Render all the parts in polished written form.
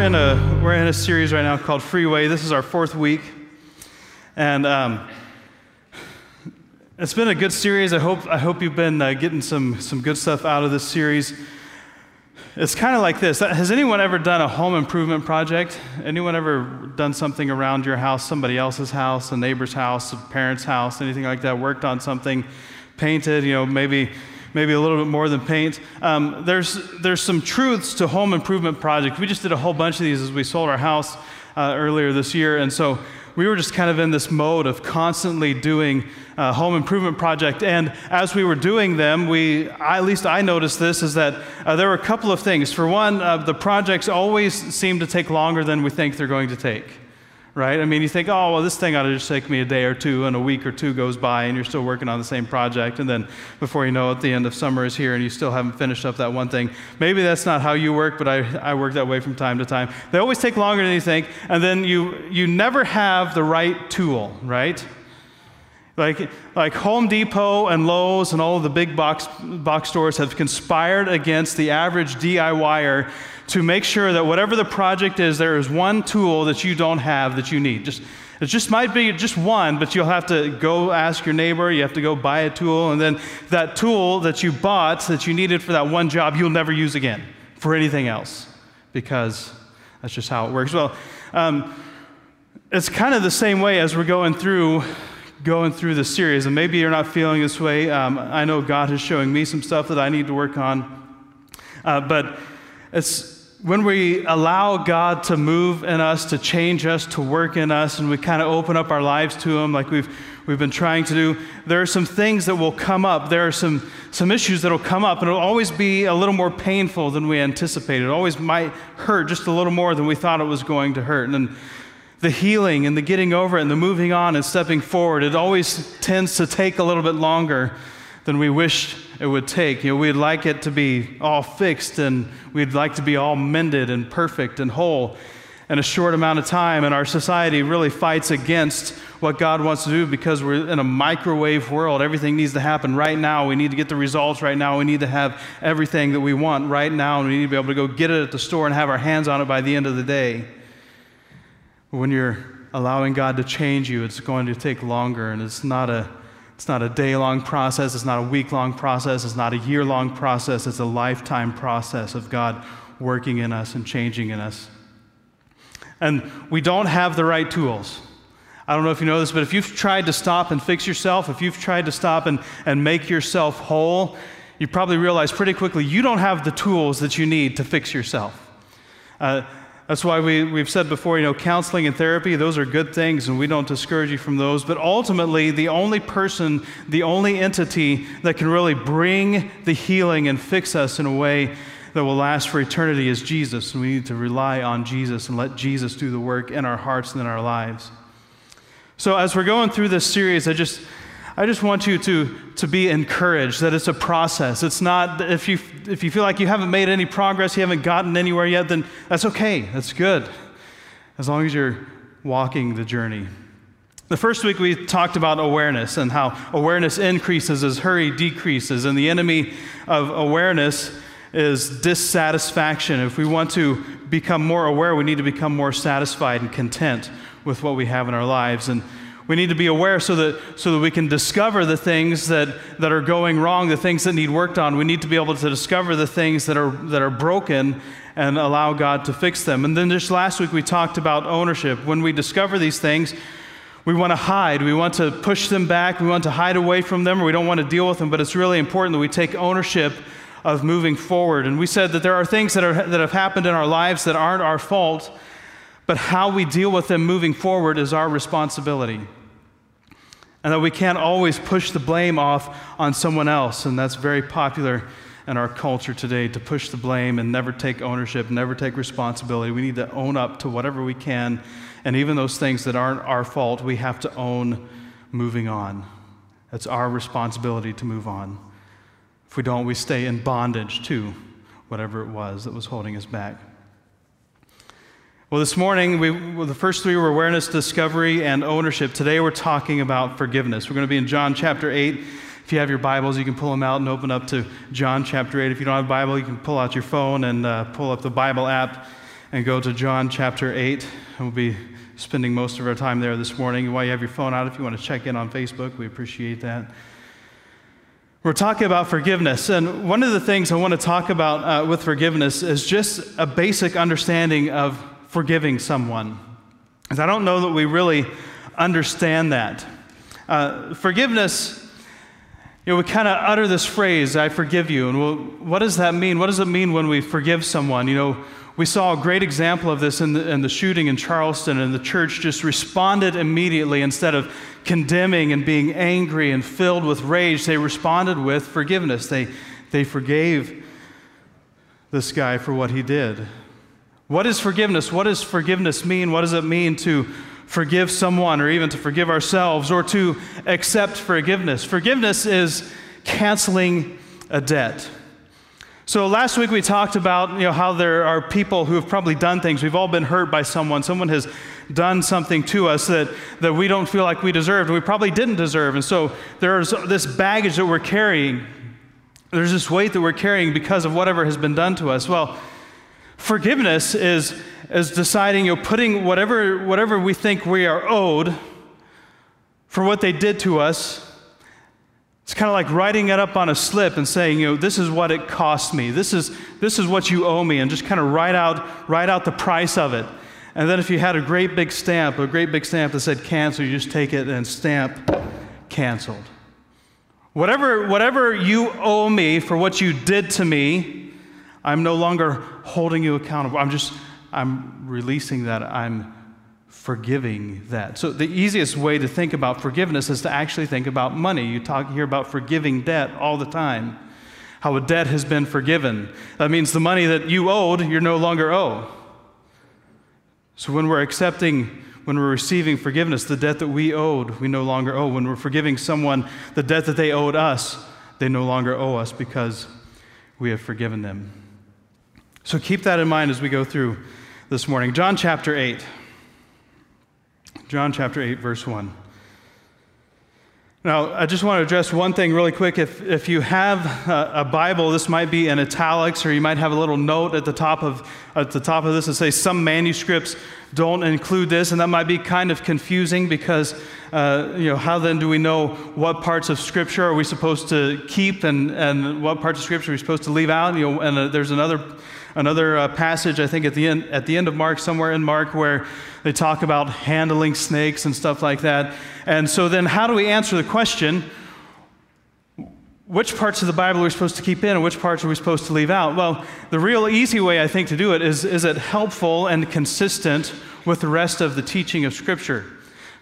We're in a series right now called Freeway. This is our fourth week, and it's been a good series. I hope you've been getting some good stuff out of this series. It's kind of like this. Has anyone ever done a home improvement project? Anyone ever done something around your house, somebody else's house, a neighbor's house, a parent's house, anything like that? Worked on something, painted, you know, maybe a little bit more than paint. There's some truths to home improvement projects. We just did a whole bunch of these as we sold our house earlier this year, and so we were just kind of in this mode of constantly doing a home improvement project. And as we were doing them, I noticed this, is that there were a couple of things. For one, the projects always seem to take longer than we think they're going to take. Right? I mean, you think, oh, well, this thing ought to just take me a day or two, and a week or two goes by, and you're still working on the same project, and then before you know it, the end of summer is here, and you still haven't finished up that one thing. Maybe that's not how you work, but I work that way from time to time. They always take longer than you think, and then you never have the right tool, right? Like Home Depot and Lowe's and all of the big box stores have conspired against the average DIYer to make sure that whatever the project is, there is one tool that you don't have that you need. It just might be just one, but you'll have to go ask your neighbor, you have to go buy a tool, and then that tool that you bought, that you needed for that one job, you'll never use again for anything else, because that's just how it works. Well, it's kind of the same way as we're going through this series, and maybe you're not feeling this way. I know God is showing me some stuff that I need to work on, but it's when we allow God to move in us, to change us, to work in us, and we kind of open up our lives to Him like we've been trying to do, there are some things that will come up. There are some issues that will come up, and it'll always be a little more painful than we anticipated. It always might hurt just a little more than we thought it was going to hurt. And the healing and the getting over it and the moving on and stepping forward, it always tends to take a little bit longer than we wished it would take. You know, we'd like it to be all fixed, and we'd like to be all mended and perfect and whole in a short amount of time, and our society really fights against what God wants to do because we're in a microwave world. Everything needs to happen right now. We need to get the results right now. We need to have everything that we want right now, and we need to be able to go get it at the store and have our hands on it by the end of the day. When you're allowing God to change you, it's going to take longer, and it's not a day-long process, it's not a week-long process, it's not a year-long process, it's a lifetime process of God working in us and changing in us. And we don't have the right tools. I don't know if you know this, but if you've tried to stop and fix yourself, if you've tried to stop and make yourself whole, you probably realize pretty quickly you don't have the tools that you need to fix yourself. That's why we've said before, you know, counseling and therapy, those are good things, and we don't discourage you from those. But ultimately, the only person, the only entity that can really bring the healing and fix us in a way that will last for eternity is Jesus. And we need to rely on Jesus and let Jesus do the work in our hearts and in our lives. So as we're going through this series, I just want you to be encouraged that it's a process. It's not, if you feel like you haven't made any progress, you haven't gotten anywhere yet, then that's okay, that's good, as long as you're walking the journey. The first week we talked about awareness and how awareness increases as hurry decreases, and the enemy of awareness is dissatisfaction. If we want to become more aware, we need to become more satisfied and content with what we have in our lives. And we need to be aware so that we can discover the things that are going wrong, the things that need worked on. We need to be able to discover the things that are broken and allow God to fix them. And then just last week we talked about ownership. When we discover these things, we want to hide. We want to push them back. We want to hide away from them, or we don't want to deal with them. But it's really important that we take ownership of moving forward. And we said that there are things that have happened in our lives that aren't our fault, but how we deal with them moving forward is our responsibility. And that we can't always push the blame off on someone else, and that's very popular in our culture today, to push the blame and never take ownership, never take responsibility. We need to own up to whatever we can, and even those things that aren't our fault, we have to own moving on. It's our responsibility to move on. If we don't, we stay in bondage to whatever it was that was holding us back. Well, this morning, the first three were awareness, discovery, and ownership. Today, we're talking about forgiveness. We're going to be in John chapter 8. If you have your Bibles, you can pull them out and open up to John chapter 8. If you don't have a Bible, you can pull out your phone and pull up the Bible app and go to John chapter 8. We'll be spending most of our time there this morning. While you have your phone out, if you want to check in on Facebook, we appreciate that. We're talking about forgiveness, and one of the things I want to talk about with forgiveness is just a basic understanding of forgiving someone, because I don't know that we really understand that. Forgiveness, you know, we kind of utter this phrase, I forgive you, and well, what does that mean? What does it mean when we forgive someone? You know, we saw a great example of this in the shooting in Charleston, and the church just responded immediately. Instead of condemning and being angry and filled with rage, they responded with forgiveness. They forgave this guy for what he did. What is forgiveness? What does forgiveness mean? What does it mean to forgive someone, or even to forgive ourselves, or to accept forgiveness? Forgiveness is canceling a debt. So last week we talked about, you know, how there are people who have probably done things. We've all been hurt by someone. Someone has done something to us that we don't feel like we deserved, and we probably didn't deserve. And so there's this baggage that we're carrying. There's this weight that we're carrying because of whatever has been done to us. Well, forgiveness is deciding, you know, putting whatever we think we are owed for what they did to us. It's kind of like writing it up on a slip and saying, you know, this is what it cost me. This is what you owe me, and just kind of write out the price of it. And then if you had a great big stamp that said cancel, you just take it and stamp canceled. Whatever you owe me for what you did to me, I'm no longer holding you accountable. I'm releasing that. I'm forgiving that. So the easiest way to think about forgiveness is to actually think about money. You hear about forgiving debt all the time, how a debt has been forgiven. That means the money that you owed, you're no longer owe. So when we're receiving forgiveness, the debt that we owed, we no longer owe. When we're forgiving someone, the debt that they owed us, they no longer owe us because we have forgiven them. So keep that in mind as we go through this morning. John chapter 8. John chapter 8, verse 1. Now, I just want to address one thing really quick. If you have a Bible, this might be in italics, or you might have a little note at the top of this that says some manuscripts don't include this, and that might be kind of confusing because, you know, how then do we know what parts of Scripture are we supposed to keep and what parts of Scripture are we supposed to leave out? You know, and there's another passage, I think, at the end of Mark, somewhere in Mark, where they talk about handling snakes and stuff like that. And so then how do we answer the question, which parts of the Bible are we supposed to keep in and which parts are we supposed to leave out? Well, the real easy way, I think, to do it is it helpful and consistent with the rest of the teaching of Scripture?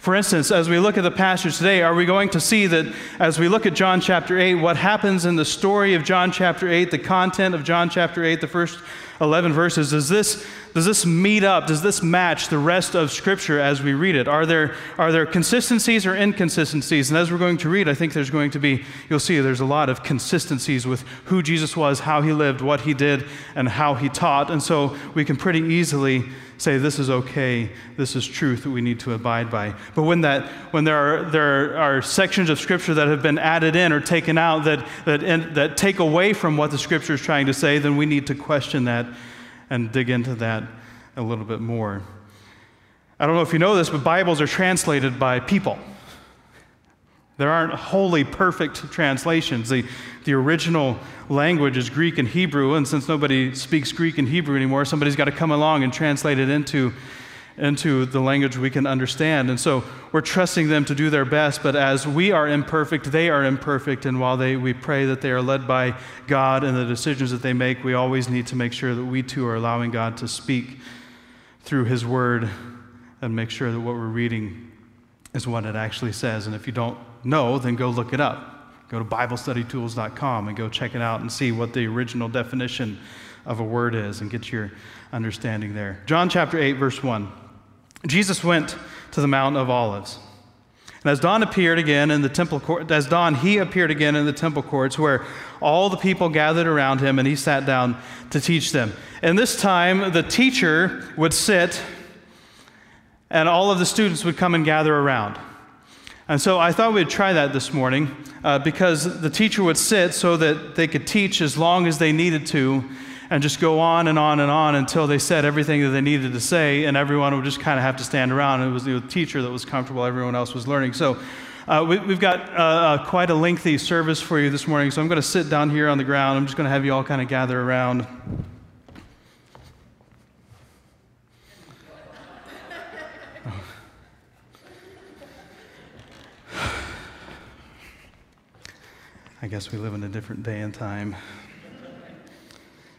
For instance, as we look at the passage today, are we going to see that as we look at John chapter 8, what happens in the story of John chapter 8, the content of John chapter 8, the first 11 verses, does this meet up, does this match the rest of Scripture as we read it? Are there consistencies or inconsistencies? And as we're going to read, I think there's going to be, you'll see there's a lot of consistencies with who Jesus was, how he lived, what he did, and how he taught. And so we can pretty easily say this is okay, this is truth that we need to abide by. But when there are sections of Scripture that have been added in or taken out that take away from what the Scripture is trying to say, then we need to question that and dig into that a little bit more. I don't know if you know this, but Bibles are translated by people. There aren't wholly perfect translations. The original language is Greek and Hebrew, and since nobody speaks Greek and Hebrew anymore, somebody's got to come along and translate it into the language we can understand. And so we're trusting them to do their best, but as we are imperfect, they are imperfect, and while we pray that they are led by God and the decisions that they make, we always need to make sure that we too are allowing God to speak through His Word and make sure that what we're reading is what it actually says. And if you don't know, then go look it up. Go to BibleStudyTools.com and go check it out and see what the original definition of a word is and get your understanding there. John chapter 8, verse 1. Jesus went to the Mount of Olives. And he appeared again in the temple courts, where all the people gathered around him, and he sat down to teach them. And this time the teacher would sit, and all of the students would come and gather around. And so I thought we'd try that this morning, because the teacher would sit so that they could teach as long as they needed to, and just go on and on and on until they said everything that they needed to say, and everyone would just kind of have to stand around. It was the teacher that was comfortable. Everyone else was learning. So we've got quite a lengthy service for you this morning, so I'm going to sit down here on the ground. I'm just going to have you all kind of gather around. I guess we live in a different day and time.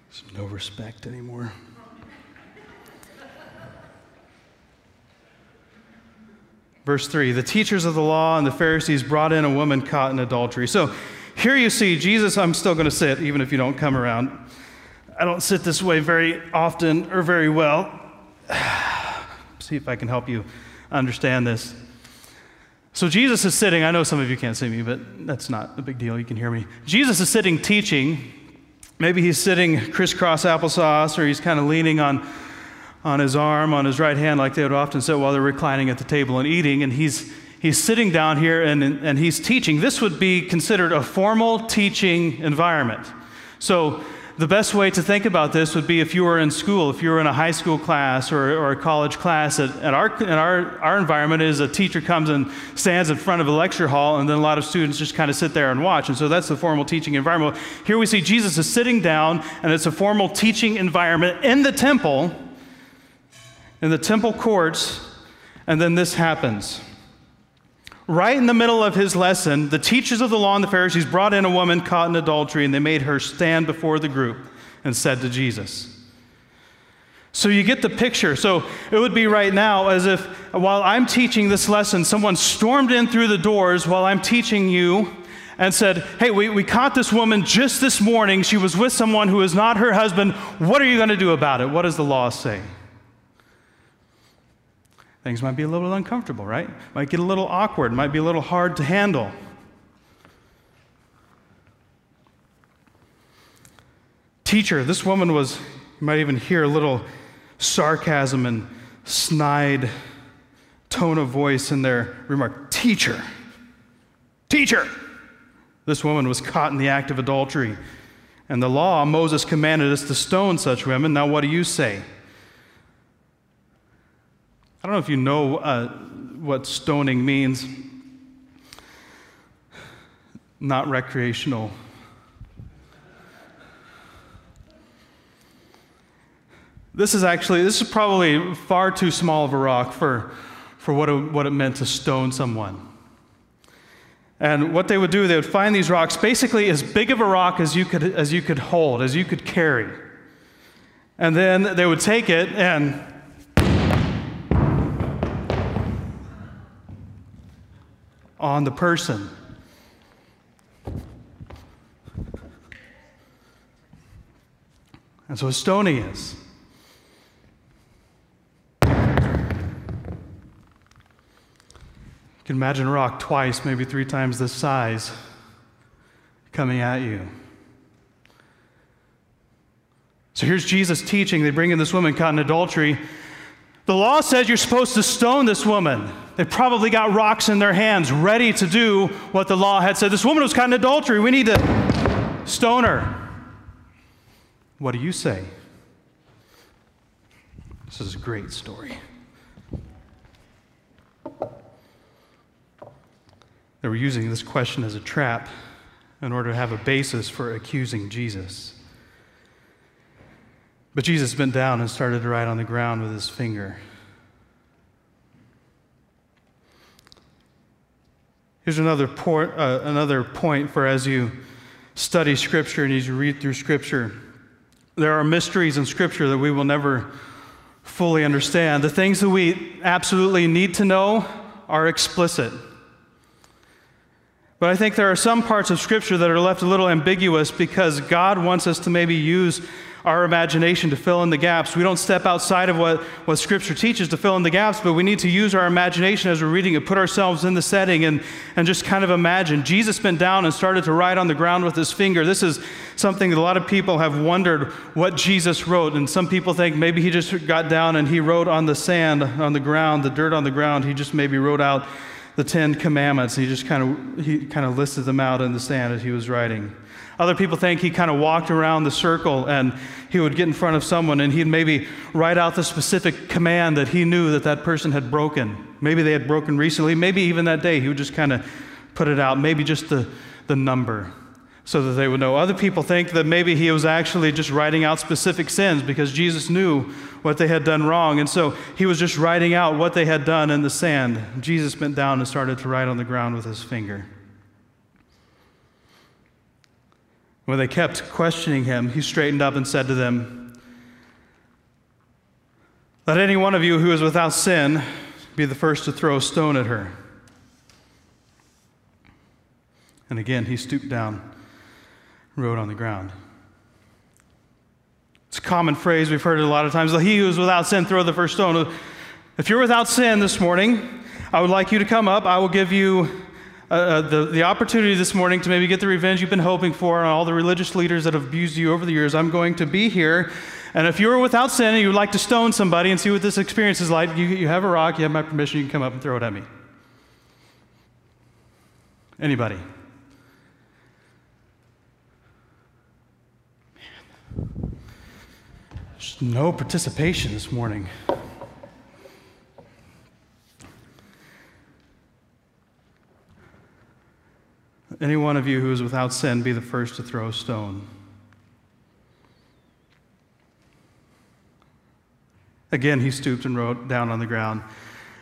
There's no respect anymore. Verse 3, the teachers of the law and the Pharisees brought in a woman caught in adultery. So here you see Jesus. I'm still going to sit, even if you don't come around. I don't sit this way very often or very well. See if I can help you understand this. So Jesus is sitting, I know some of you can't see me, but that's not a big deal, you can hear me. Jesus is sitting teaching. Maybe he's sitting crisscross applesauce, or he's kind of leaning on his arm, on his right hand, like they would often sit while they're reclining at the table and eating, and he's sitting down here and he's teaching. This would be considered a formal teaching environment. So the best way to think about this would be if you were in school, if you were in a high school class or a college class. Our environment is a teacher comes and stands in front of a lecture hall, and then a lot of students just kind of sit there and watch. And so that's the formal teaching environment. Here we see Jesus is sitting down, and it's a formal teaching environment in the temple courts, and then this happens. Right in the middle of his lesson, the teachers of the law and the Pharisees brought in a woman caught in adultery, and they made her stand before the group and said to Jesus. So you get the picture. So it would be right now as if while I'm teaching this lesson, someone stormed in through the doors while I'm teaching you and said, hey, we caught this woman just this morning. She was with someone who is not her husband. What are you going to do about it? What does the law say? Things might be a little uncomfortable, right? Might get a little awkward, might be a little hard to handle. Teacher, this woman was, you might even hear a little sarcasm and snide tone of voice in their remark. Teacher, teacher, this woman was caught in the act of adultery. And the law, Moses commanded us to stone such women. Now what do you say? I don't know if you know what stoning means. Not recreational. This is probably far too small of a rock for what it meant to stone someone. And what they would do, they would find these rocks, basically as big of a rock as you could hold, as you could carry. And then they would take it and on the person. And so stoning is. You can imagine a rock twice, maybe three times this size coming at you. So here's Jesus teaching. They bring in this woman caught in adultery. The law says you're supposed to stone this woman. They probably got rocks in their hands ready to do what the law had said. This woman was caught in adultery. We need to stone her. What do you say? This is a great story. They were using this question as a trap in order to have a basis for accusing Jesus. But Jesus bent down and started to write on the ground with his finger. Here's another point for as you study Scripture and as you read through Scripture. There are mysteries in Scripture that we will never fully understand. The things that we absolutely need to know are explicit. But I think there are some parts of Scripture that are left a little ambiguous because God wants us to maybe use our imagination to fill in the gaps. We don't step outside of what Scripture teaches to fill in the gaps, but we need to use our imagination as we're reading it, put ourselves in the setting and just kind of imagine. Jesus bent down and started to write on the ground with his finger. This is something that a lot of people have wondered what Jesus wrote, and some people think maybe he just got down and he wrote on the sand, on the ground, the dirt on the ground. He just maybe wrote out the Ten Commandments. And he kind of listed them out in the sand as he was writing. Other people think he kind of walked around the circle and he would get in front of someone and he'd maybe write out the specific command that he knew that that person had broken. Maybe they had broken recently, maybe even that day. He would just kind of put it out, maybe just the number, so that they would know. Other people think that maybe he was actually just writing out specific sins because Jesus knew what they had done wrong, and so he was just writing out what they had done in the sand. Jesus bent down and started to write on the ground with his finger. When they kept questioning him, he straightened up and said to them, "Let any one of you who is without sin be the first to throw a stone at her." And again, he stooped down, wrote on the ground. It's a common phrase, we've heard it a lot of times. He who is without sin, throw the first stone. If you're without sin this morning, I would like you to come up. I will give you the opportunity this morning to maybe get the revenge you've been hoping for on all the religious leaders that have abused you over the years. I'm going to be here. And if you're without sin and you would like to stone somebody and see what this experience is like, you have a rock, you have my permission, you can come up and throw it at me. Anybody? There's no participation this morning. Any one of you who is without sin, be the first to throw a stone. Again, he stooped and wrote down on the ground.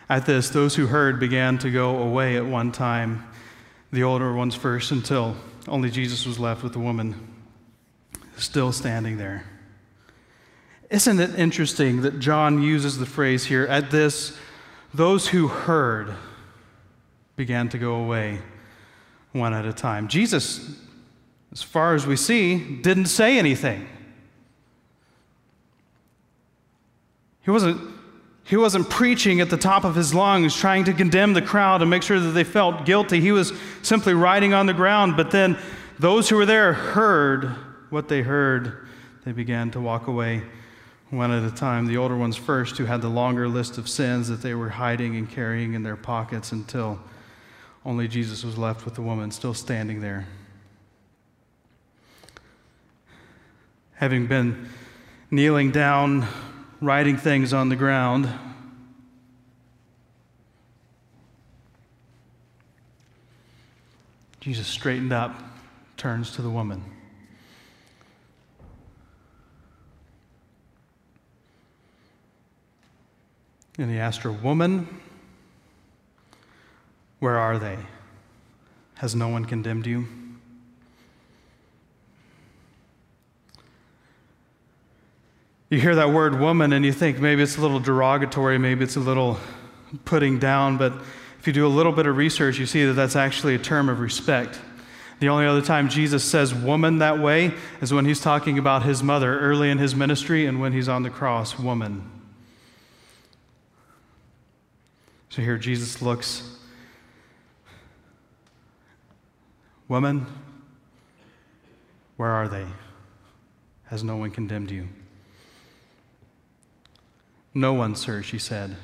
At this, those who heard began to go away at one time, the older ones first, until only Jesus was left with the woman still standing there. Isn't it interesting that John uses the phrase here, at this, those who heard began to go away one at a time. Jesus, as far as we see, didn't say anything. He wasn't preaching at the top of his lungs, trying to condemn the crowd and make sure that they felt guilty. He was simply writing on the ground, but then those who were there heard what they heard. They began to walk away one at a time, the older ones first, who had the longer list of sins that they were hiding and carrying in their pockets, until only Jesus was left with the woman still standing there. Having been kneeling down, writing things on the ground, Jesus straightened up, turns to the woman. And he asked her, "Woman, where are they? Has no one condemned you?" You hear that word woman and you think maybe it's a little derogatory, maybe it's a little putting down, but if you do a little bit of research, you see that that's actually a term of respect. The only other time Jesus says woman that way is when he's talking about his mother early in his ministry and when he's on the cross, woman. So here Jesus looks, "Woman, where are they? Has no one condemned you?" "No one, sir," she said.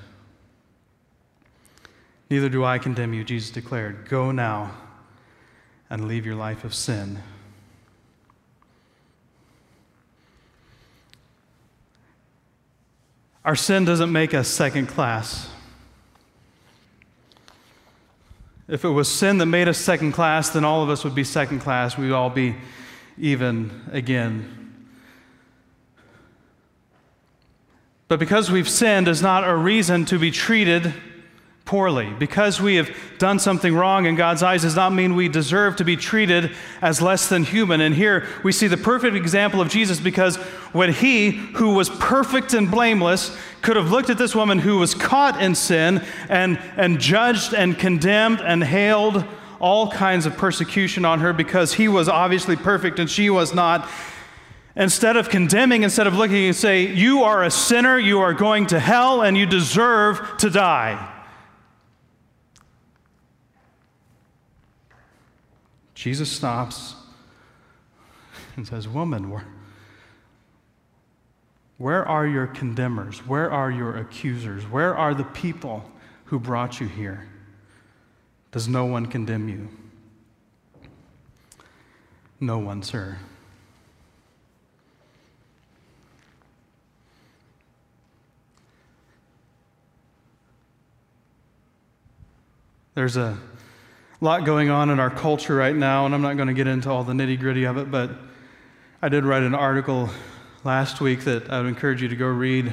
"Neither do I condemn you," Jesus declared. "Go now and leave your life of sin." Our sin doesn't make us second class. If it was sin that made us second class, then all of us would be second class. We'd all be even again. But because we've sinned is not a reason to be treated poorly. Because we have done something wrong in God's eyes does not mean we deserve to be treated as less than human. And here we see the perfect example of Jesus, because when he who was perfect and blameless could have looked at this woman who was caught in sin and judged and condemned and hailed all kinds of persecution on her because he was obviously perfect and she was not, instead of condemning, instead of looking and say, "You are a sinner, you are going to hell, and you deserve to die," Jesus stops and says, "Woman, where are your condemners? Where are your accusers? Where are the people who brought you here? Does no one condemn you? No one, sir. There's a lot going on in our culture right now, and I'm not going to get into all the nitty-gritty of it, but I did write an article last week that I would encourage you to go read.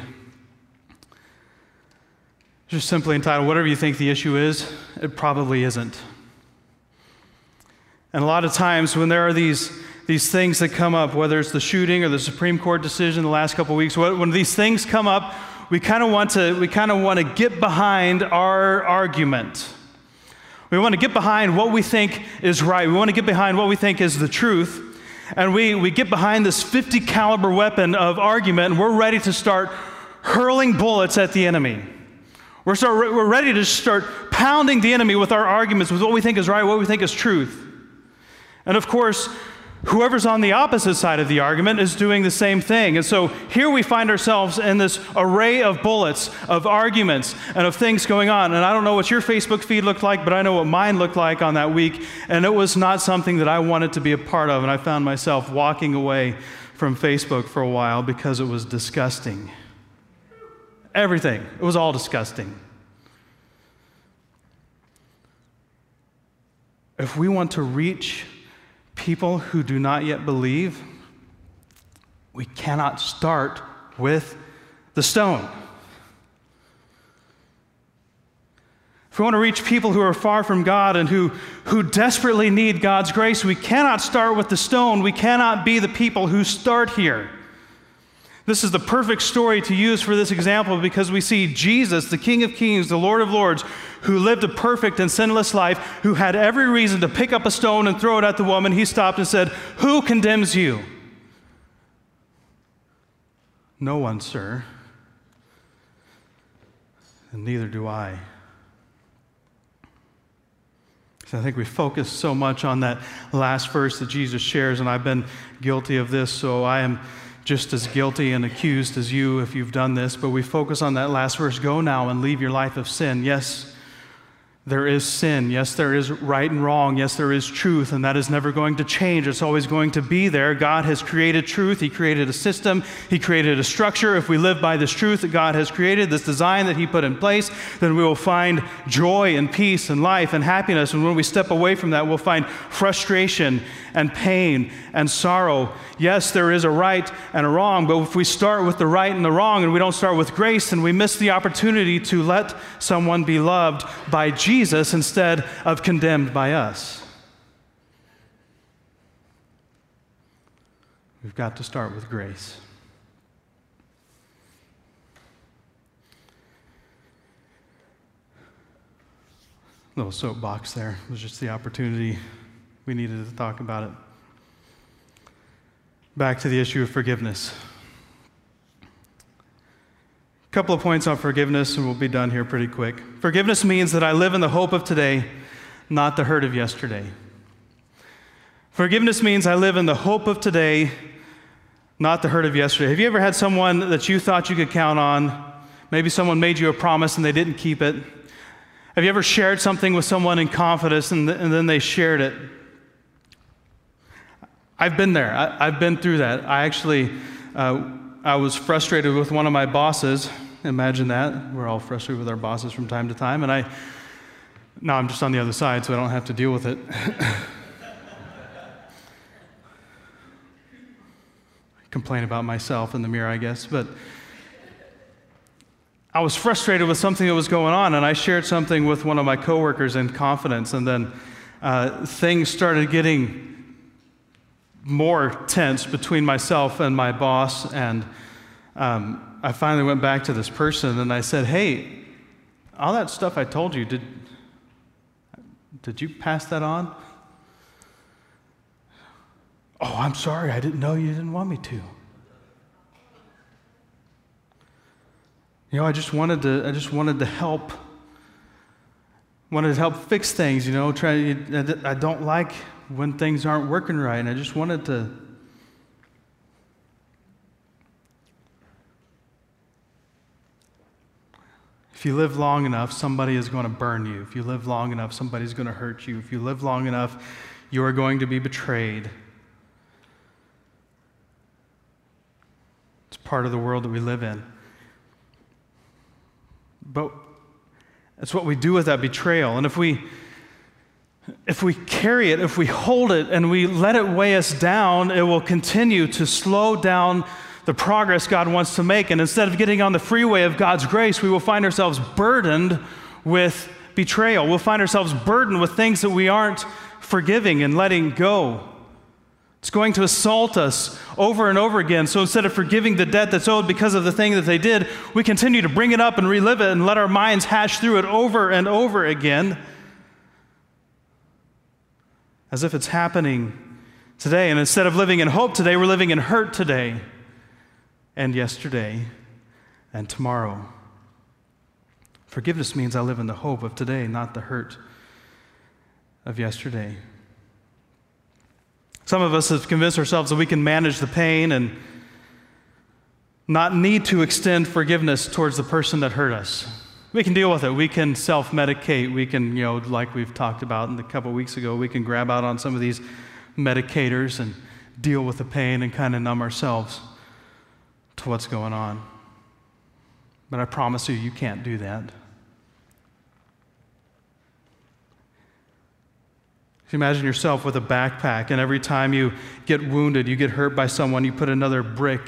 It's just simply entitled, "Whatever You Think the Issue Is, It Probably Isn't." And a lot of times when there are these things that come up, whether it's the shooting or the Supreme Court decision the last couple of weeks, when these things come up, we kind of want to get behind our argument. We want to get behind what we think is right. We want to get behind what we think is the truth. And we get behind this 50 caliber weapon of argument, and we're ready to start hurling bullets at the enemy. We're ready to start pounding the enemy with our arguments, with what we think is right, what we think is truth. And of course, whoever's on the opposite side of the argument is doing the same thing. And so here we find ourselves in this array of bullets, of arguments, and of things going on. And I don't know what your Facebook feed looked like, but I know what mine looked like on that week. And it was not something that I wanted to be a part of. And I found myself walking away from Facebook for a while because it was disgusting. Everything. It was all disgusting. If we want to reach people who do not yet believe, we cannot start with the stone. If we want to reach people who are far from God and who desperately need God's grace, we cannot start with the stone. We cannot be the people who start here. This is the perfect story to use for this example because we see Jesus, the King of Kings, the Lord of Lords, who lived a perfect and sinless life, who had every reason to pick up a stone and throw it at the woman. He stopped and said, "Who condemns you?" "No one, sir." "And neither do I." So I think we focus so much on that last verse that Jesus shares, and I've been guilty of this, so I am just as guilty and accused as you if you've done this, but we focus on that last verse, "Go now and leave your life of sin." Yes, there is sin. Yes, there is right and wrong. Yes, there is truth, and that is never going to change. It's always going to be there. God has created truth. He created a system. He created a structure. If we live by this truth that God has created, this design that He put in place, then we will find joy and peace and life and happiness. And when we step away from that, we'll find frustration and pain and sorrow. Yes, there is a right and a wrong, but if we start with the right and the wrong and we don't start with grace, then we miss the opportunity to let someone be loved by Jesus instead of condemned by us. We've got to start with grace. Little soapbox there. It was just the opportunity we needed to talk about it. Back to the issue of forgiveness. Couple of points on forgiveness, and we'll be done here pretty quick. Forgiveness means that I live in the hope of today, not the hurt of yesterday. Forgiveness means I live in the hope of today, not the hurt of yesterday. Have you ever had someone that you thought you could count on? Maybe someone made you a promise and they didn't keep it. Have you ever shared something with someone in confidence and then they shared it? I've been there. I've been through that. I actually... I was frustrated with one of my bosses. Imagine that. We're all frustrated with our bosses from time to time. And I'm just on the other side, so I don't have to deal with it. I complain about myself in the mirror, I guess. But I was frustrated with something that was going on, and I shared something with one of my coworkers in confidence, and then things started getting more tense between myself and my boss, and I finally went back to this person and I said, "Hey, all that stuff I told you, did you pass that on?" "Oh, I'm sorry, I didn't know you didn't want me to. You know, I just wanted to help. Wanted to help fix things, you know, I don't like when things aren't working right, and I just wanted to." If you live long enough, somebody is going to burn you. If you live long enough, somebody's going to hurt you. If you live long enough, you are going to be betrayed. It's part of the world that we live in. But that's what we do with that betrayal. And if we carry it, if we hold it, and we let it weigh us down, it will continue to slow down the progress God wants to make. And instead of getting on the freeway of God's grace, we will find ourselves burdened with betrayal. We'll find ourselves burdened with things that we aren't forgiving and letting go. It's going to assault us over and over again. So instead of forgiving the debt that's owed because of the thing that they did, we continue to bring it up and relive it and let our minds hash through it over and over again, as if it's happening today. And instead of living in hope today, we're living in hurt today and yesterday and tomorrow. Forgiveness means I live in the hope of today, not the hurt of yesterday. Some of us have convinced ourselves that we can manage the pain and not need to extend forgiveness towards the person that hurt us. We can deal with it. We can self-medicate. We can, like we've talked about a couple weeks ago, we can grab out on some of these medicators and deal with the pain and kind of numb ourselves to what's going on. But I promise you, you can't do that. If you imagine yourself with a backpack, and every time you get wounded, you get hurt by someone, you put another brick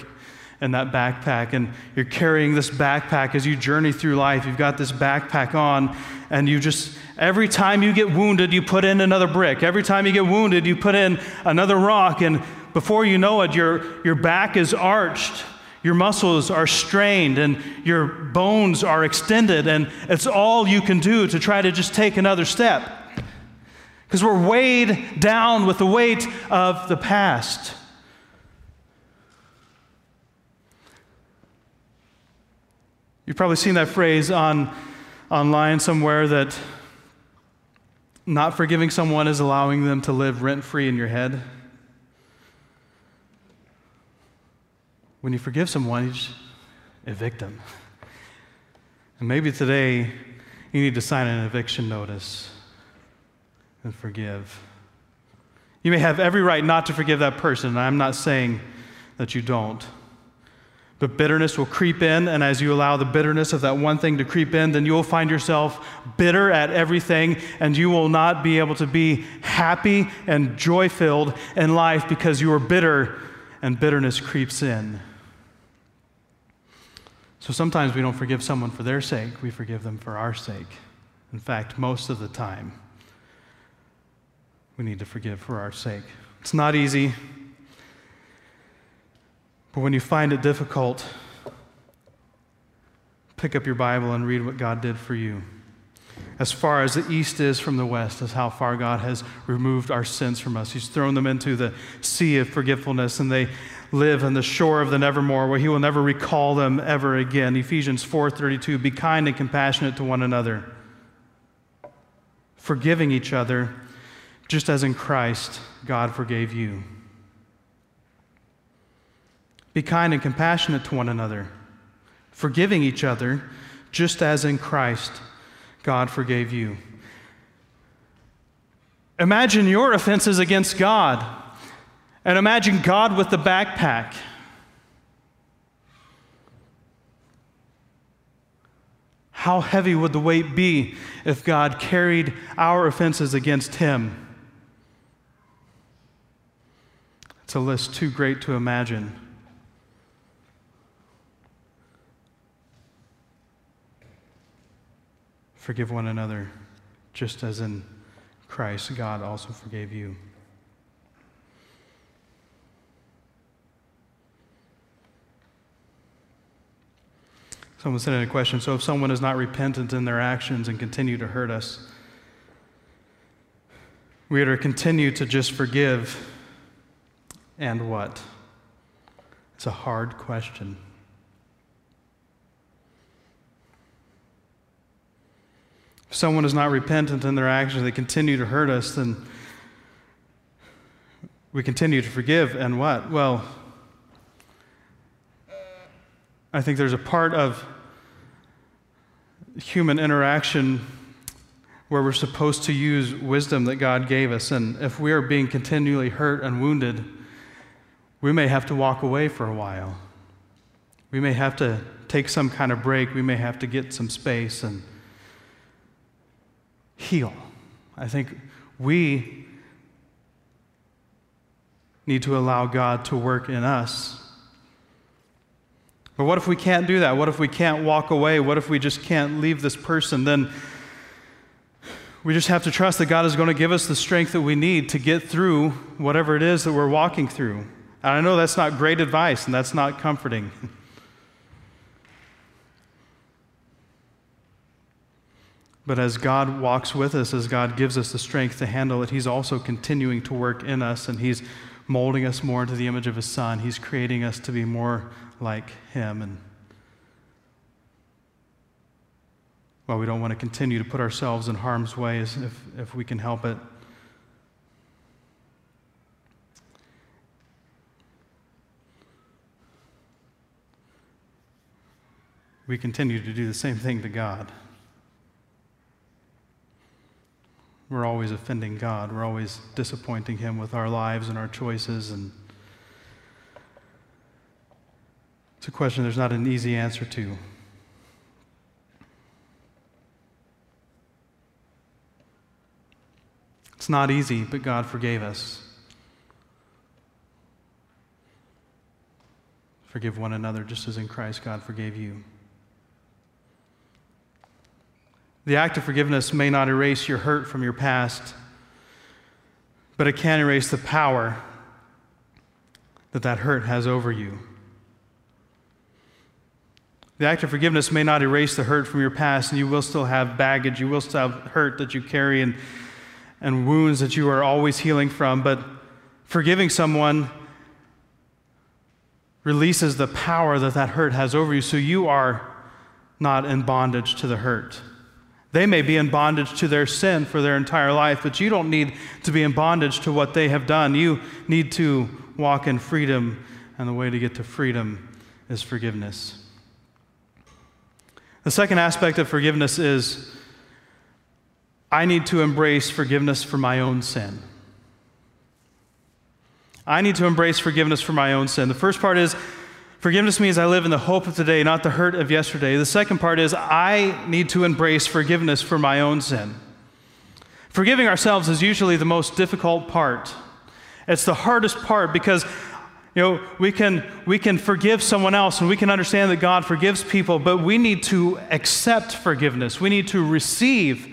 in that backpack, and you're carrying this backpack as you journey through life. You've got this backpack on, and you just, every time you get wounded, you put in another brick. Every time you get wounded, you put in another rock, and before you know it, your back is arched, your muscles are strained, and your bones are extended, and it's all you can do to try to just take another step, because we're weighed down with the weight of the past. You've probably seen that phrase online somewhere, that not forgiving someone is allowing them to live rent-free in your head. When you forgive someone, you just evict them. And maybe today you need to sign an eviction notice and forgive. You may have every right not to forgive that person, and I'm not saying that you don't. But bitterness will creep in, and as you allow the bitterness of that one thing to creep in, then you will find yourself bitter at everything, and you will not be able to be happy and joy-filled in life because you are bitter, and bitterness creeps in. So sometimes we don't forgive someone for their sake, we forgive them for our sake. In fact, most of the time, we need to forgive for our sake. It's not easy. But when you find it difficult, pick up your Bible and read what God did for you. As far as the east is from the west is how far God has removed our sins from us. He's thrown them into the sea of forgetfulness, and they live on the shore of the nevermore, where he will never recall them ever again. Ephesians 4:32, be kind and compassionate to one another, forgiving each other, just as in Christ God forgave you. Be kind and compassionate to one another, forgiving each other, just as in Christ God forgave you. Imagine your offenses against God, and imagine God with the backpack. How heavy would the weight be if God carried our offenses against him? It's a list too great to imagine. Forgive one another, just as in Christ, God also forgave you. Someone sent in a question, so if someone is not repentant in their actions and continue to hurt us, we are to continue to just forgive, and what? It's a hard question. If someone is not repentant in their actions, they continue to hurt us, then we continue to forgive, and what? Well, I think there's a part of human interaction where we're supposed to use wisdom that God gave us. And if we are being continually hurt and wounded, we may have to walk away for a while. We may have to take some kind of break. We may have to get some space and heal. I think we need to allow God to work in us. But what if we can't do that? What if we can't walk away? What if we just can't leave this person? Then we just have to trust that God is going to give us the strength that we need to get through whatever it is that we're walking through. And I know that's not great advice, and that's not comforting. But as God walks with us, as God gives us the strength to handle it, He's also continuing to work in us, and He's molding us more into the image of His Son. He's creating us to be more like Him. And while we don't want to continue to put ourselves in harm's way if we can help it, we continue to do the same thing to God. We're always offending God. We're always disappointing Him with our lives and our choices. And it's a question there's not an easy answer to. It's not easy, but God forgave us. Forgive one another just as in Christ God forgave you. The act of forgiveness may not erase your hurt from your past, but it can erase the power that that hurt has over you. The act of forgiveness may not erase the hurt from your past, and you will still have baggage, you will still have hurt that you carry and wounds that you are always healing from, but forgiving someone releases the power that that hurt has over you, so you are not in bondage to the hurt. They may be in bondage to their sin for their entire life, but you don't need to be in bondage to what they have done. You need to walk in freedom, and the way to get to freedom is forgiveness. The second aspect of forgiveness is I need to embrace forgiveness for my own sin. I need to embrace forgiveness for my own sin. The first part is forgiveness means I live in the hope of today, not the hurt of yesterday. The second part is I need to embrace forgiveness for my own sin. Forgiving ourselves is usually the most difficult part. It's the hardest part because, you know, we can forgive someone else and we can understand that God forgives people, but we need to accept forgiveness. We need to receive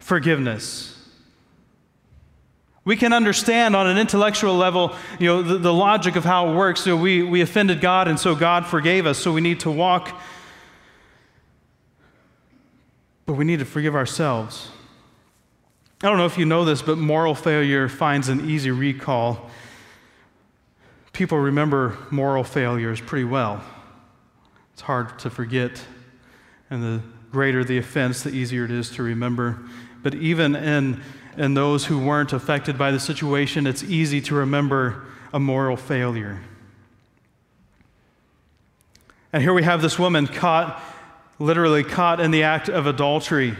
forgiveness. We can understand on an intellectual level, you know, the logic of how it works. You know, we offended God, and so God forgave us, so we need to walk. But we need to forgive ourselves. I don't know if you know this, but moral failure finds an easy recall. People remember moral failures pretty well. It's hard to forget, and the greater the offense, the easier it is to remember. But even in those who weren't affected by the situation, it's easy to remember a moral failure. And here we have this woman literally caught in the act of adultery.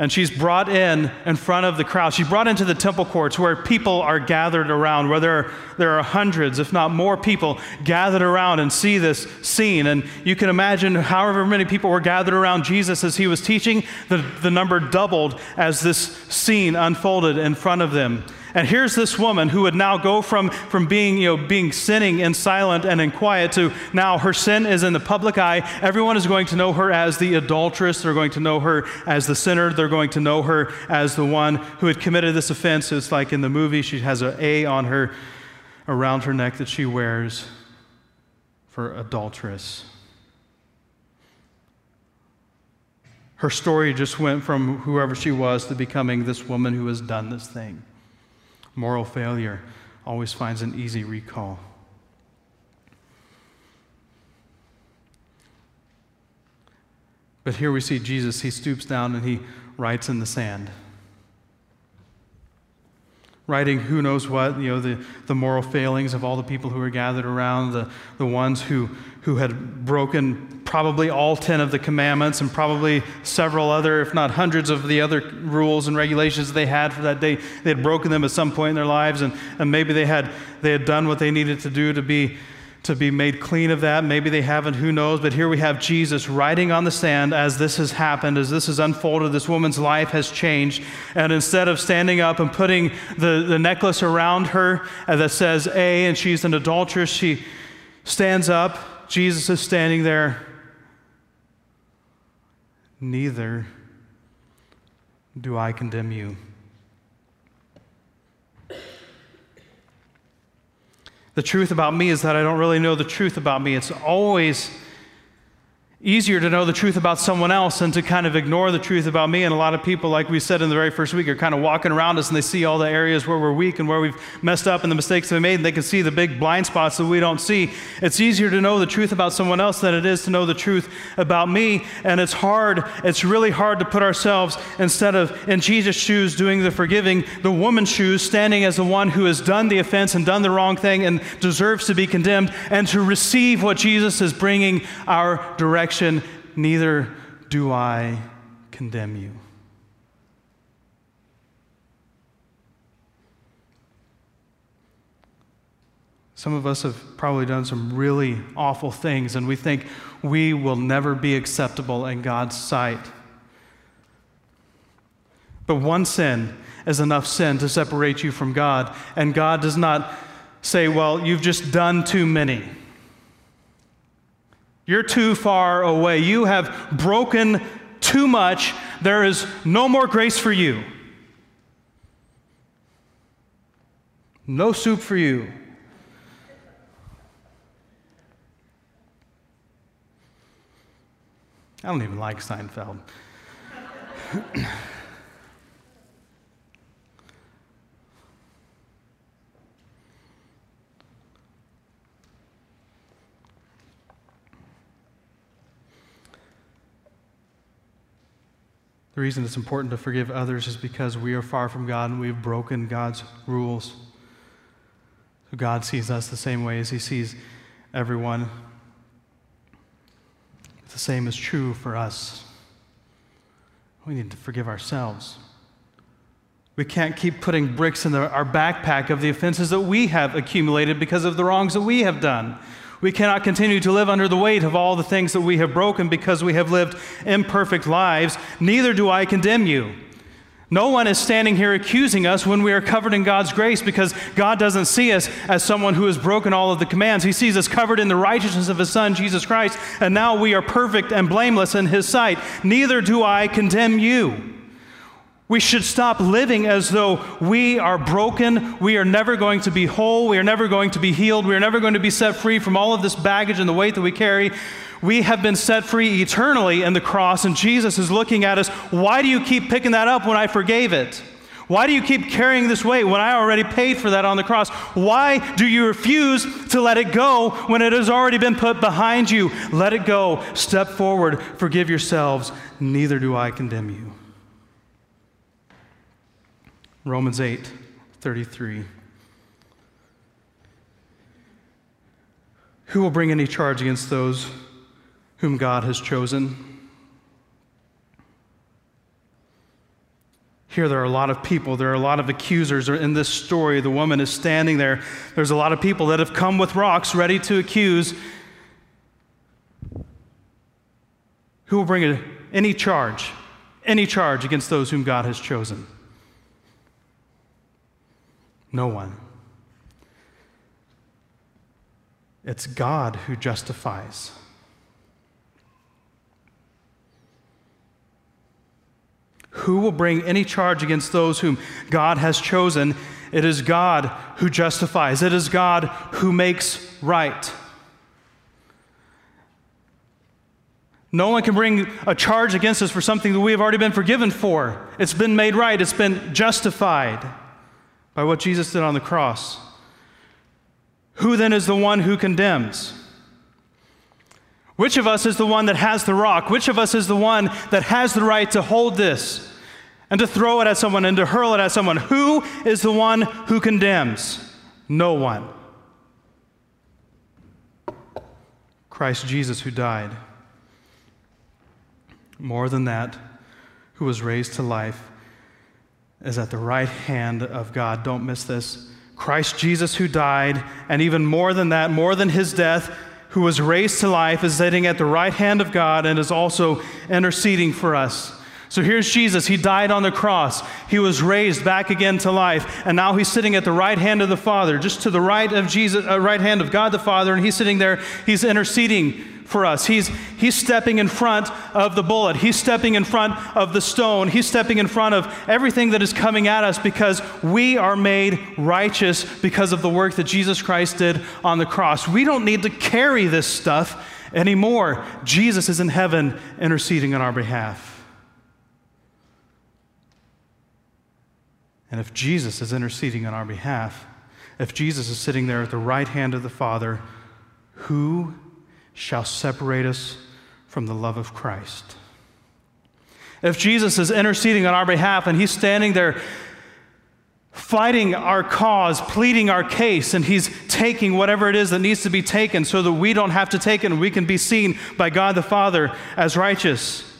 And she's brought in front of the crowd. She's brought into the temple courts where people are gathered around, where there are hundreds, if not more people gathered around and see this scene. And you can imagine however many people were gathered around Jesus as He was teaching, the number doubled as this scene unfolded in front of them. And here's this woman who would now go from being sinning and silent and in quiet to now her sin is in the public eye. Everyone is going to know her as the adulteress. They're going to know her as the sinner. They're going to know her as the one who had committed this offense. It's like in the movie, she has an A on her, around her neck that she wears for adulteress. Her story just went from whoever she was to becoming this woman who has done this thing. Moral failure always finds an easy recall. But here we see Jesus, He stoops down and He writes in the sand. writing who knows what, the moral failings of all the people who were gathered around, the ones who had broken probably all 10 of the commandments and probably several other, if not hundreds of the other rules and regulations they had for that day. They had broken them at some point in their lives, and maybe they had done what they needed to do to be made clean of that. Maybe they haven't, who knows? But here we have Jesus writing on the sand as this has happened, as this has unfolded, this woman's life has changed. And instead of standing up and putting the necklace around her that says A, and she's an adulteress, she stands up. Jesus is standing there. Neither do I condemn you. The truth about me is that I don't really know the truth about me. It's always easier to know the truth about someone else than to kind of ignore the truth about me. And a lot of people, like we said in the very first week, are kind of walking around us and they see all the areas where we're weak and where we've messed up and the mistakes we made, and they can see the big blind spots that we don't see. It's easier to know the truth about someone else than it is to know the truth about me. And it's hard, it's really hard to put ourselves instead of in Jesus' shoes doing the forgiving, the woman's shoes, standing as the one who has done the offense and done the wrong thing and deserves to be condemned, and to receive what Jesus is bringing our direction. Neither do I condemn you. Some of us have probably done some really awful things, and we think we will never be acceptable in God's sight. But one sin is enough sin to separate you from God, and God does not say, well, you've just done too many. You're too far away. You have broken too much. There is no more grace for you. No soup for you. I don't even like Seinfeld. The reason it's important to forgive others is because we are far from God and we've broken God's rules. So God sees us the same way as He sees everyone. The same is true for us. We need to forgive ourselves. We can't keep putting bricks in our backpack of the offenses that we have accumulated because of the wrongs that we have done. We cannot continue to live under the weight of all the things that we have broken because we have lived imperfect lives. Neither do I condemn you. No one is standing here accusing us when we are covered in God's grace, because God doesn't see us as someone who has broken all of the commands. He sees us covered in the righteousness of His Son, Jesus Christ, and now we are perfect and blameless in His sight. Neither do I condemn you. We should stop living as though we are broken, we are never going to be whole, we are never going to be healed, we are never going to be set free from all of this baggage and the weight that we carry. We have been set free eternally in the cross, and Jesus is looking at us. Why do you keep picking that up when I forgave it? Why do you keep carrying this weight when I already paid for that on the cross? Why do you refuse to let it go when it has already been put behind you? Let it go. Step forward. Forgive yourselves. Neither do I condemn you. Romans 8:33. Who will bring any charge against those whom God has chosen? Here there are a lot of people. There are a lot of accusers in this story. The woman is standing there. There's a lot of people that have come with rocks ready to accuse. Who will bring any charge against those whom God has chosen? No one. It's God who justifies. Who will bring any charge against those whom God has chosen? It is God who justifies. It is God who makes right. No one can bring a charge against us for something that we have already been forgiven for. It's been made right. It's been justified by what Jesus did on the cross. Who then is the one who condemns? Which of us is the one that has the rock? Which of us is the one that has the right to hold this? and to throw it at someone and to hurl it at someone. Who is the one who condemns? No one. Christ Jesus, who died. More than that, who was raised to life, is at the right hand of God. Don't miss this. Christ Jesus, who died, and even more than that, more than his death, who was raised to life, is sitting at the right hand of God and is also interceding for us. So here's Jesus. He died on the cross. He was raised back again to life, and now he's sitting at the right hand of the Father, just to the right of Jesus, right hand of God the Father, and he's sitting there. He's interceding for us. He's stepping in front of the bullet. He's stepping in front of the stone. He's stepping in front of everything that is coming at us, because we are made righteous because of the work that Jesus Christ did on the cross. We don't need to carry this stuff anymore. Jesus is in heaven interceding on our behalf. And if Jesus is interceding on our behalf, if Jesus is sitting there at the right hand of the Father, who shall separate us from the love of Christ? If Jesus is interceding on our behalf and he's standing there fighting our cause, pleading our case, and he's taking whatever it is that needs to be taken so that we don't have to take it and we can be seen by God the Father as righteous,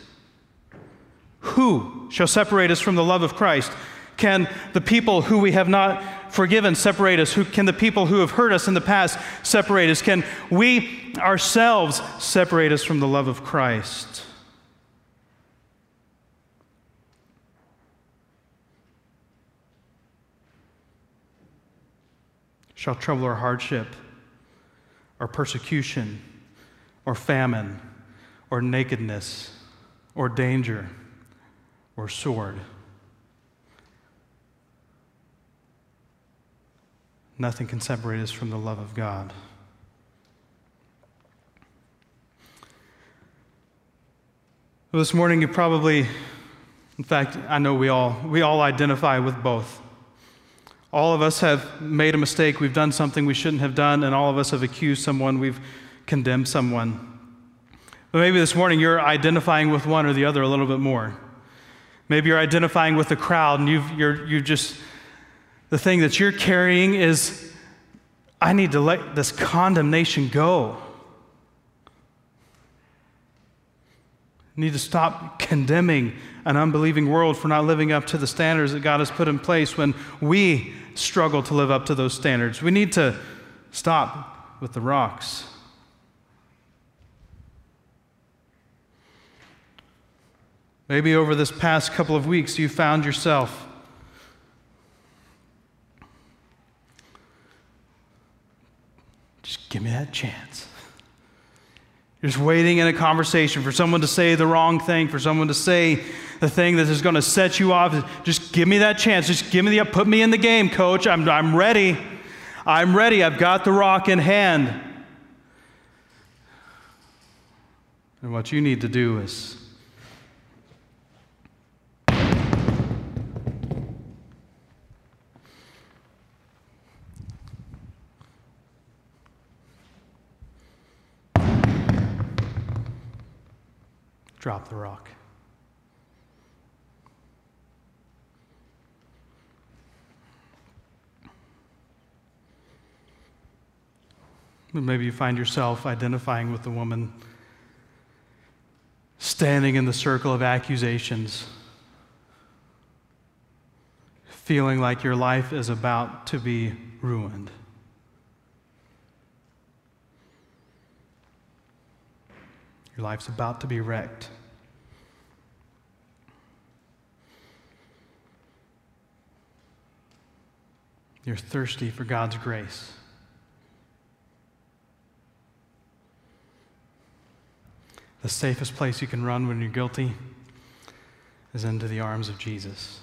who shall separate us from the love of Christ? Can the people who we have not forgiven separate us? Can the people who have hurt us in the past separate us? Can we ourselves separate us from the love of Christ? Shall trouble or hardship, or persecution, or famine, or nakedness, or danger, or sword? Nothing can separate us from the love of God. Well, this morning you probably, in fact, I know we all identify with both. All of us have made a mistake. We've done something we shouldn't have done, and all of us have accused someone. We've condemned someone. But maybe this morning you're identifying with one or the other a little bit more. Maybe you're identifying with the crowd, and you've just... the thing that you're carrying is, I need to let this condemnation go. I need to stop condemning an unbelieving world for not living up to the standards that God has put in place when we struggle to live up to those standards. We need to stop with the rocks. Maybe over this past couple of weeks, you found yourself just give me that chance. You're just waiting in a conversation for someone to say the wrong thing, for someone to say the thing that is going to set you off. Just give me that chance. Just give me put me in the game, coach. I'm ready. I'm ready. I've got the rock in hand. And what you need to do is drop the rock. Maybe you find yourself identifying with the woman standing in the circle of accusations, feeling like your life is about to be ruined. Your life's about to be wrecked. You're thirsty for God's grace. The safest place you can run when you're guilty is into the arms of Jesus.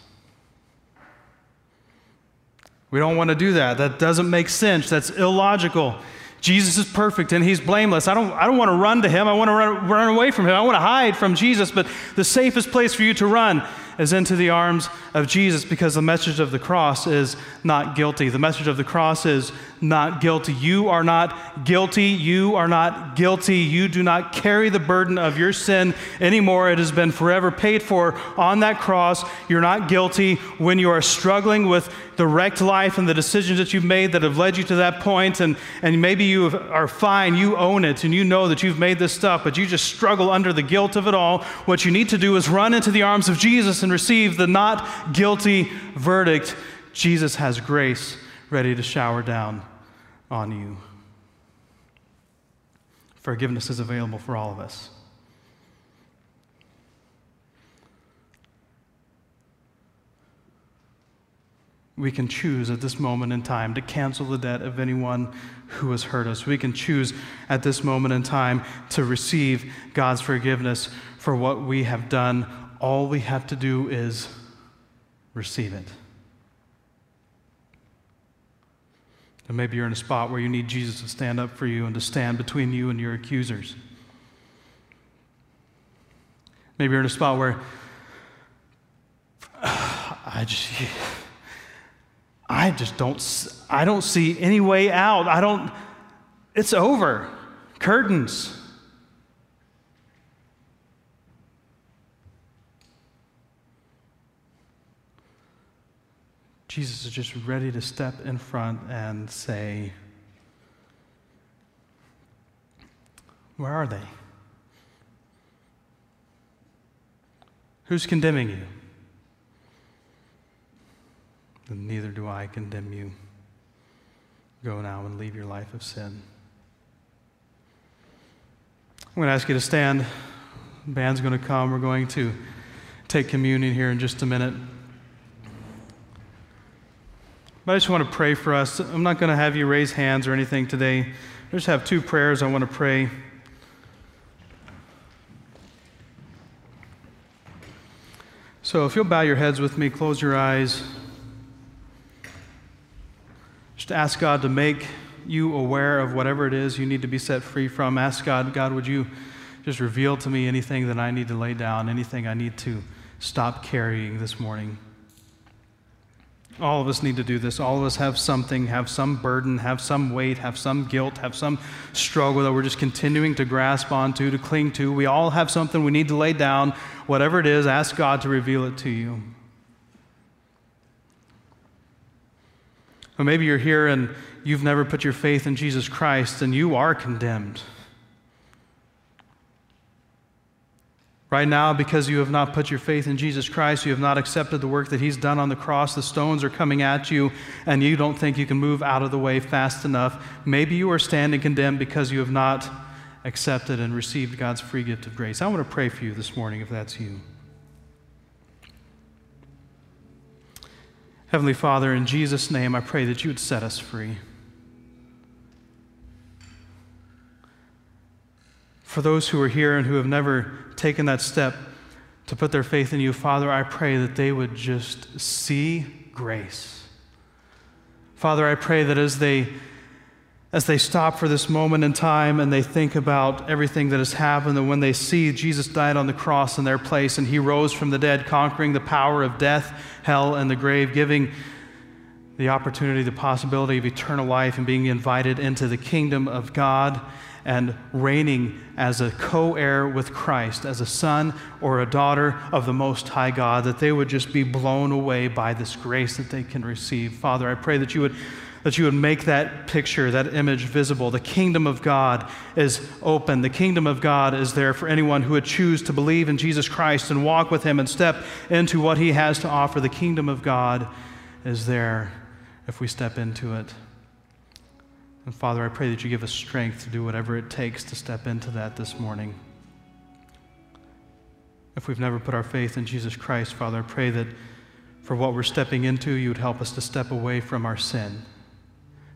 We don't want to do that. That doesn't make sense. That's illogical. Jesus is perfect and he's blameless. I don't want to run to him. I want to run away from him. I want to hide from Jesus, but the safest place for you to run is into the arms of Jesus, because the message of the cross is not guilty. The message of the cross is not guilty. You are not guilty. You are not guilty. You do not carry the burden of your sin anymore. It has been forever paid for on that cross. You're not guilty. When you are struggling with the wrecked life and the decisions that you've made that have led you to that point, and maybe you are fine, you own it, and you know that you've made this stuff, but you just struggle under the guilt of it all, what you need to do is run into the arms of Jesus and receive the not guilty verdict. Jesus has grace ready to shower down on you. Forgiveness is available for all of us. We can choose at this moment in time to cancel the debt of anyone who has hurt us. We can choose at this moment in time to receive God's forgiveness for what we have done. All we have to do is receive it. And maybe you're in a spot where you need Jesus to stand up for you and to stand between you and your accusers. Maybe you're in a spot where I don't see any way out. It's over. Curtains. Jesus is just ready to step in front and say, where are they? Who's condemning you? And neither do I condemn you. Go now and leave your life of sin. I'm going to ask you to stand. The band's going to come. We're going to take communion here in just a minute. But I just want to pray for us. I'm not going to have you raise hands or anything today. I just have two prayers I want to pray. So if you'll bow your heads with me, close your eyes. Just ask God to make you aware of whatever it is you need to be set free from. Ask God, God, would you just reveal to me anything that I need to lay down, anything I need to stop carrying this morning? All of us need to do this. All of us have something, have some burden, have some weight, have some guilt, have some struggle that we're just continuing to grasp onto, to cling to. We all have something we need to lay down. Whatever it is, ask God to reveal it to you. Or maybe you're here and you've never put your faith in Jesus Christ and you are condemned. Right now, because you have not put your faith in Jesus Christ, you have not accepted the work that He's done on the cross, the stones are coming at you and you don't think you can move out of the way fast enough. Maybe you are standing condemned because you have not accepted and received God's free gift of grace. I want to pray for you this morning if that's you. Heavenly Father, in Jesus' name, I pray that you would set us free. For those who are here and who have never taken that step to put their faith in you, Father, I pray that they would just see grace. Father, I pray that as they stop for this moment in time and they think about everything that has happened, and when they see Jesus died on the cross in their place and He rose from the dead, conquering the power of death, hell, and the grave, giving the opportunity, the possibility of eternal life and being invited into the kingdom of God and reigning as a co-heir with Christ, as a son or a daughter of the Most High God, that they would just be blown away by this grace that they can receive. Father, I pray that you would make that picture, that image visible. The kingdom of God is open. The kingdom of God is there for anyone who would choose to believe in Jesus Christ and walk with Him and step into what He has to offer. The kingdom of God is there if we step into it. And Father, I pray that you give us strength to do whatever it takes to step into that this morning. If we've never put our faith in Jesus Christ, Father, I pray that for what we're stepping into, you would help us to step away from our sin.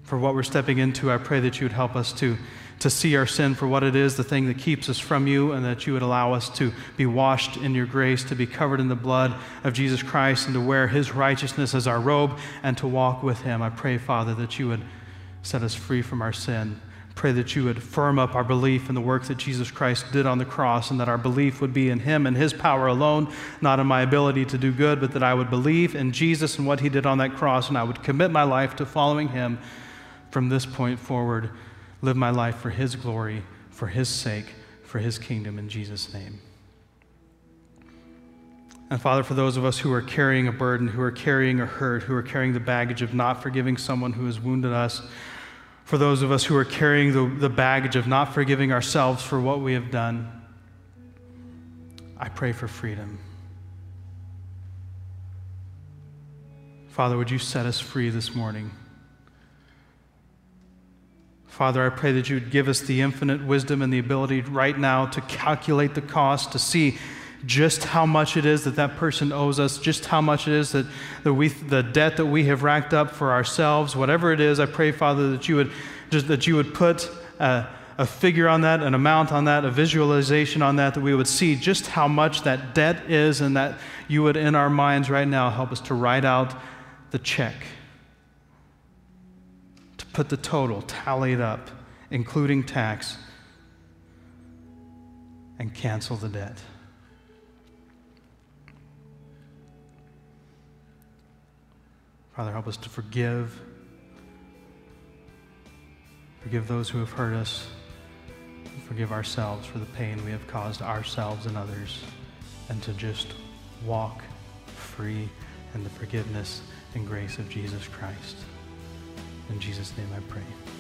For what we're stepping into, I pray that you would help us to see our sin for what it is, the thing that keeps us from you, and that you would allow us to be washed in your grace, to be covered in the blood of Jesus Christ, and to wear His righteousness as our robe, and to walk with Him. I pray, Father, that you would set us free from our sin. pray that you would firm up our belief in the work that Jesus Christ did on the cross, and that our belief would be in him and his power alone, not in my ability to do good, but that I would believe in Jesus and what he did on that cross, and I would commit my life to following him from this point forward, live my life for his glory, for his sake, for his kingdom, in Jesus' name. And Father, for those of us who are carrying a burden, who are carrying a hurt, who are carrying the baggage of not forgiving someone who has wounded us, for those of us who are carrying the baggage of not forgiving ourselves for what we have done, I pray for freedom. Father, would you set us free this morning? Father, I pray that you would give us the infinite wisdom and the ability right now to calculate the cost, to see just how much it is that that person owes us, just how much it is the debt that we have racked up for ourselves, whatever it is. I pray, Father, that you would put a figure on that, an amount on that, a visualization on that we would see just how much that debt is, and that you would, in our minds right now, help us to write out the check, to put the total, tally it up, including tax, and cancel the debt. Father, help us to forgive. Forgive those who have hurt us. Forgive ourselves for the pain we have caused ourselves and others. And to just walk free in the forgiveness and grace of Jesus Christ. In Jesus' name I pray.